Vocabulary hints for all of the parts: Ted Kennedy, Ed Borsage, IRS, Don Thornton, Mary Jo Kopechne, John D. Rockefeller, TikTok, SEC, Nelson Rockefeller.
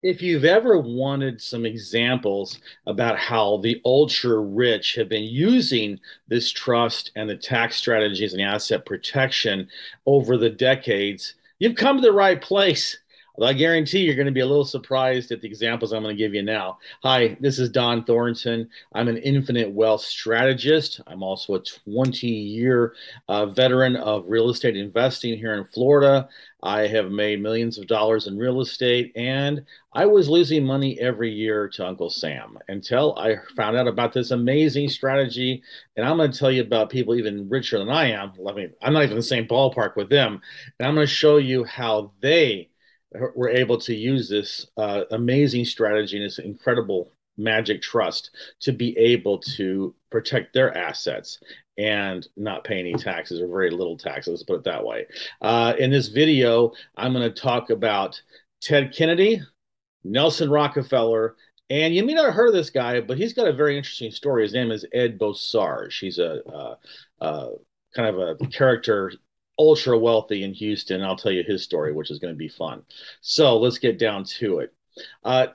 If you've ever wanted some examples about how the ultra-rich have been using this trust and the tax strategies and asset protection over the decades, you've come to the right place. I guarantee you're going to be a little surprised at the examples I'm going to give you now. Hi, this is Don Thornton. I'm an infinite wealth strategist. I'm also a 20-year veteran of real estate investing here in Florida. I have made millions of dollars in real estate, and I was losing money every year to Uncle Sam until I found out about this amazing strategy. And I'm going to tell you about people even richer than I am. I'm not even in the same ballpark with them. And I'm going to show you how they were able to use this amazing strategy and this incredible magic trust to be able to protect their assets and not pay any taxes or very little taxes, let's put it that way. In this video, I'm going to talk about Ted Kennedy, Nelson Rockefeller, and you may not have heard of this guy, but he's got a very interesting story. His name is Ed Borsage. He's a kind of a character, ultra wealthy in Houston. I'll tell you his story, which is going to be fun. So let's get down to it.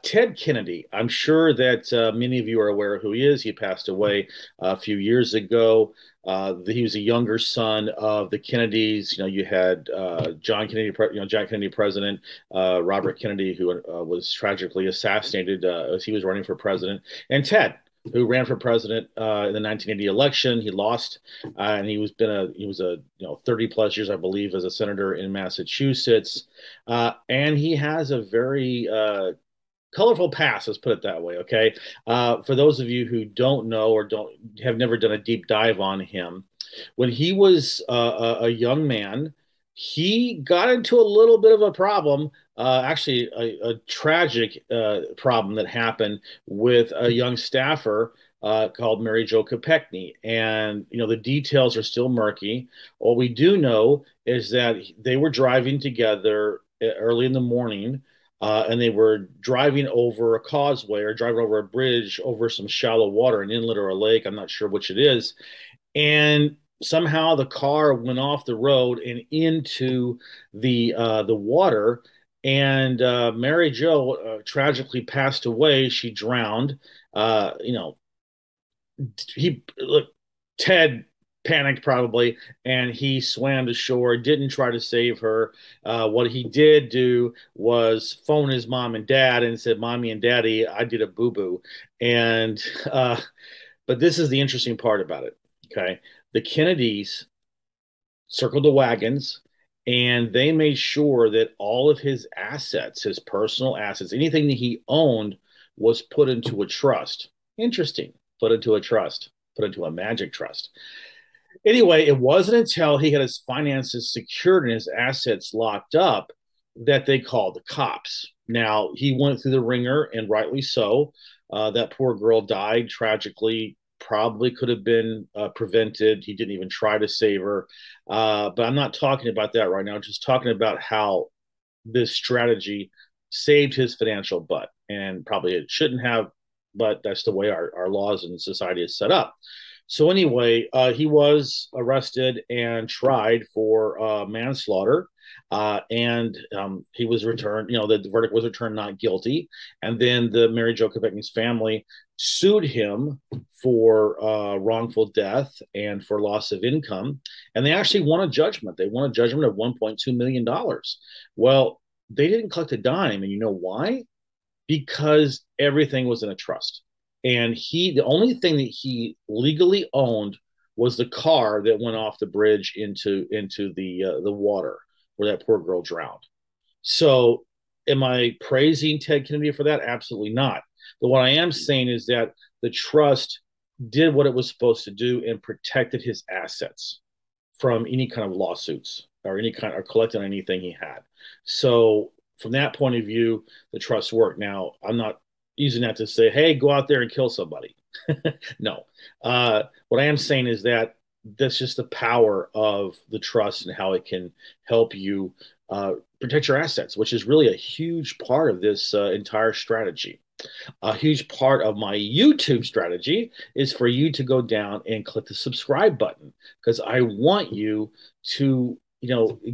Ted Kennedy, I'm sure that many of you are aware of who he is. He passed away a few years ago. He was a younger son of the Kennedys. You know, you had John Kennedy, Jack Kennedy, president, Robert Kennedy, who was tragically assassinated as he was running for president, and Ted, who ran for president in the 1980 election. He lost, and he was a 30 plus years, I believe, as a senator in Massachusetts, and he has a very colorful past. Let's put it that way. Okay, for those of you who don't know or have never done a deep dive on him, when he was a young man, he got into a little bit of a problem. Actually, a tragic problem that happened with a young staffer called Mary Jo Kopechne. And, the details are still murky. All we do know is that they were driving together early in the morning, and they were driving over a causeway or driving over a bridge over some shallow water, an inlet or a lake. I'm not sure which it is. And somehow the car went off the road and into the water. And Mary Jo tragically passed away. She drowned. Ted panicked probably, and he swam to shore, didn't try to save her. What he did do was phone his mom and dad and said, "Mommy and Daddy, I did a boo-boo." And but this is the interesting part about it. Okay, the Kennedys circled the wagons, and they made sure that all of his assets, his personal assets, anything that he owned was put into a trust. Interesting. Put into a magic trust. Anyway, it wasn't until he had his finances secured and his assets locked up that they called the cops. Now, he went through the ringer, and rightly so. That poor girl died tragically. Probably could have been prevented. He didn't even try to save her. But I'm not talking about that right now. I'm just talking about how this strategy saved his financial butt. And probably it shouldn't have, but that's the way our laws and society is set up. So anyway, he was arrested and tried for manslaughter. And he was returned, the verdict was returned not guilty. And then the Mary Jo Kopechne's family sued him for wrongful death and for loss of income. And they actually won a judgment. They won a judgment of $1.2 million. Well, they didn't collect a dime. And you know why? Because everything was in a trust. And the only thing that he legally owned was the car that went off the bridge into the water where that poor girl drowned. So am I praising Ted Kennedy for that? Absolutely not. But what I am saying is that the trust did what it was supposed to do and protected his assets from any kind of lawsuits or collecting anything he had. So from that point of view, the trust worked. Now, I'm not using that to say, hey, go out there and kill somebody. No. What I am saying is that that's just the power of the trust and how it can help you protect your assets, which is really a huge part of this entire strategy. A huge part of my YouTube strategy is for you to go down and click the subscribe button, because I want you to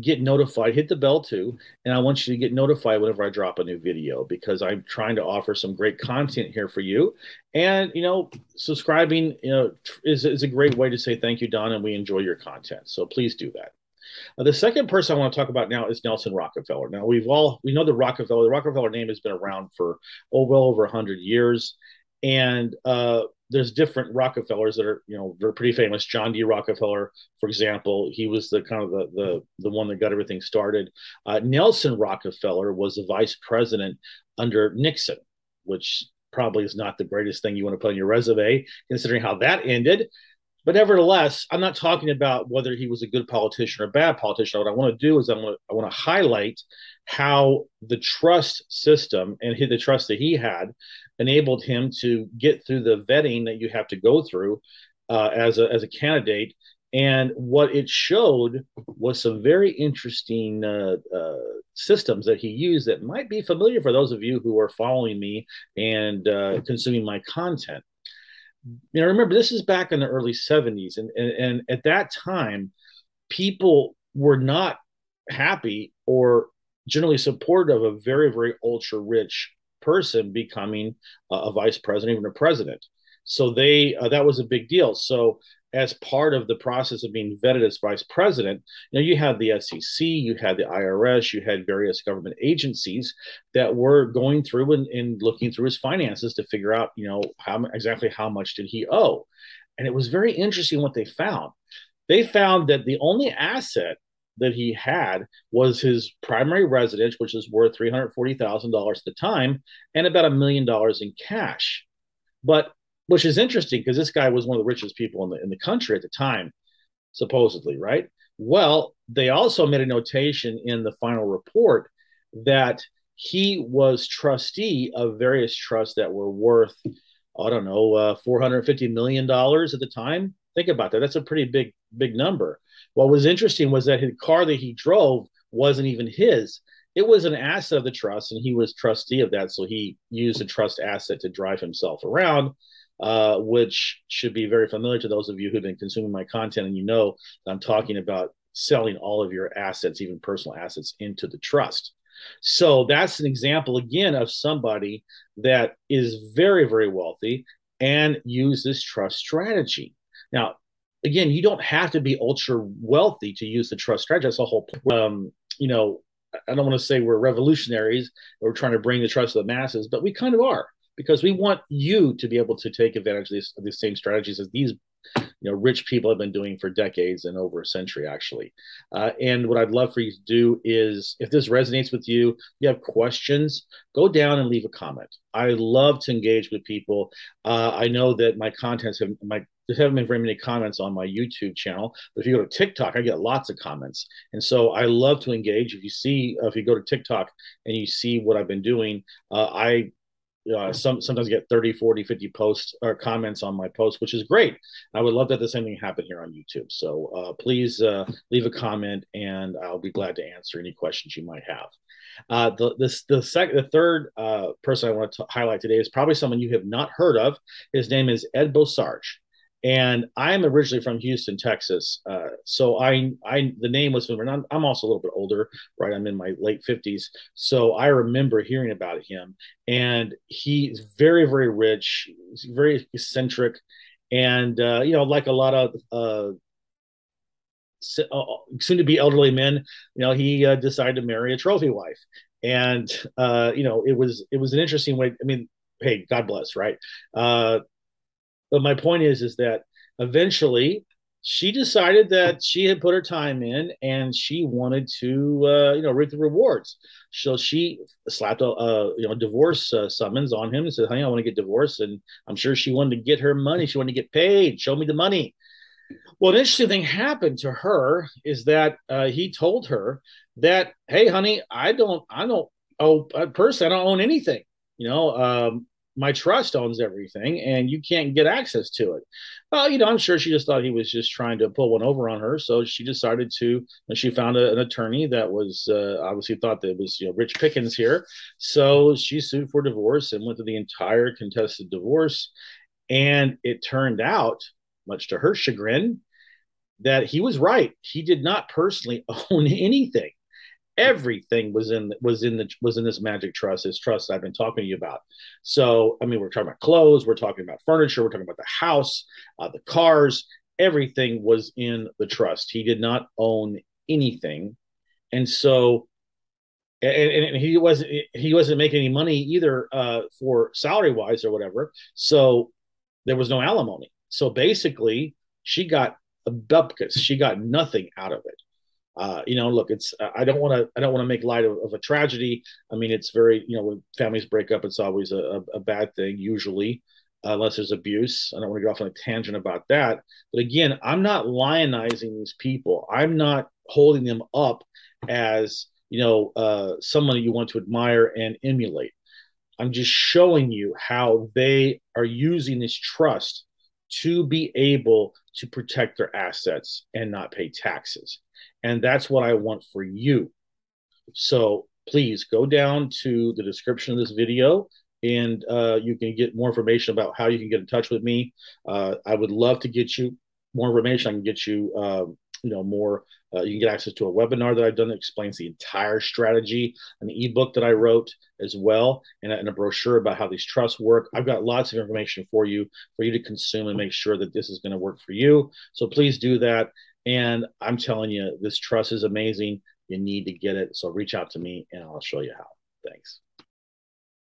get notified, hit the bell too. And I want you to get notified whenever I drop a new video, because I'm trying to offer some great content here for you. And, subscribing, is a great way to say thank you, Don, and we enjoy your content. So please do that. The second person I want to talk about now is Nelson Rockefeller. Now, we know the Rockefeller name has been around for, well over 100 years. And, there's different Rockefellers that are, they're pretty famous. John D. Rockefeller, for example, he was the kind of the one that got everything started. Nelson Rockefeller was the vice president under Nixon, which probably is not the greatest thing you want to put on your resume, considering how that ended. But nevertheless, I'm not talking about whether he was a good politician or a bad politician. What I want to do is I want to highlight how the trust system and the trust that he had enabled him to get through the vetting that you have to go through as a candidate. And what it showed was some very interesting systems that he used that might be familiar for those of you who are following me and consuming my content. Remember, this is back in the early 70s. And at that time, people were not happy or generally supportive of a very, very ultra-rich person becoming a vice president, even a president. So that was a big deal. So as part of the process of being vetted as vice president, you had the SEC, you had the IRS, you had various government agencies that were going through and looking through his finances to figure out, exactly how much did he owe. And it was very interesting what they found. They found that the only asset that he had was his primary residence, which is worth $340,000 at the time, and about $1 million in cash. But which is interesting, because this guy was one of the richest people in the country at the time, supposedly, right? Well, they also made a notation in the final report that he was trustee of various trusts that were worth, $450 million at the time. Think about that. That's a pretty big number. What was interesting was that his car that he drove wasn't even his. It was an asset of the trust, and he was trustee of that. So he used a trust asset to drive himself around. Which should be very familiar to those of you who've been consuming my content, and I'm talking about selling all of your assets, even personal assets, into the trust. So that's an example, again, of somebody that is very, very wealthy and used this trust strategy. Now, again, you don't have to be ultra wealthy to use the trust strategy. That's the whole point. I don't want to say we're revolutionaries or trying to bring the trust to the masses, but we kind of are. Because we want you to be able to take advantage of these same strategies as these, rich people have been doing for decades and over a century, actually. And what I'd love for you to do is, if this resonates with you, you have questions, go down and leave a comment. I love to engage with people. I know that my contents there haven't been very many comments on my YouTube channel, but if you go to TikTok, I get lots of comments. And so I love to engage. If you go to TikTok and you see what I've been doing, sometimes I get 30, 40, 50 posts or comments on my posts, which is great. I would love that the same thing happen here on YouTube. So please leave a comment, and I'll be glad to answer any questions you might have. The third person I want to highlight today is probably someone you have not heard of. His name is Ed Borsage. And I'm originally from Houston, Texas. So the name was familiar. I'm also a little bit older, right? I'm in my late 50s. So I remember hearing about him. And he's very, very rich, very eccentric. And, like a lot of soon-to-be elderly men, he decided to marry a trophy wife. And, it was an interesting way. I mean, hey, God bless, right? But my point is that eventually she decided that she had put her time in and she wanted to, reap the rewards. So she slapped a divorce summons on him and said, "Honey, I want to get divorced." And I'm sure she wanted to get her money. She wanted to get paid. Show me the money. Well, an interesting thing happened to her is that he told her that, "Hey, honey, I don't own anything. My trust owns everything, and you can't get access to it." Well, I'm sure she just thought he was just trying to pull one over on her. So she decided to, and she found an attorney that was obviously thought that it was rich pickings here. So she sued for divorce and went through the entire contested divorce. And it turned out, much to her chagrin, that he was right. He did not personally own anything. Everything was in this magic trust, this trust that I've been talking to you about. So, I mean, we're talking about clothes, we're talking about furniture, we're talking about the house, the cars. Everything was in the trust. He did not own anything, and so, and he wasn't making any money either, for salary wise or whatever. So there was no alimony. So basically, she got a bupkis. She got nothing out of it. Look, it's I don't want to make light of a tragedy. I mean, it's very, when families break up, it's always a bad thing usually, unless there's abuse. I don't want to get off on a tangent about that. But again, I'm not lionizing these people. I'm not holding them up as, someone you want to admire and emulate. I'm just showing you how they are using this trust to be able to protect their assets and not pay taxes. And that's what I want for you. So please go down to the description of this video, and you can get more information about how you can get in touch with me. I would love to get you more information. I can get you, more. You can get access to a webinar that I've done that explains the entire strategy, an ebook that I wrote as well, and a brochure about how these trusts work. I've got lots of information for you to consume and make sure that this is going to work for you. So please do that. And I'm telling you, this trust is amazing. You need to get it. So reach out to me and I'll show you how. Thanks.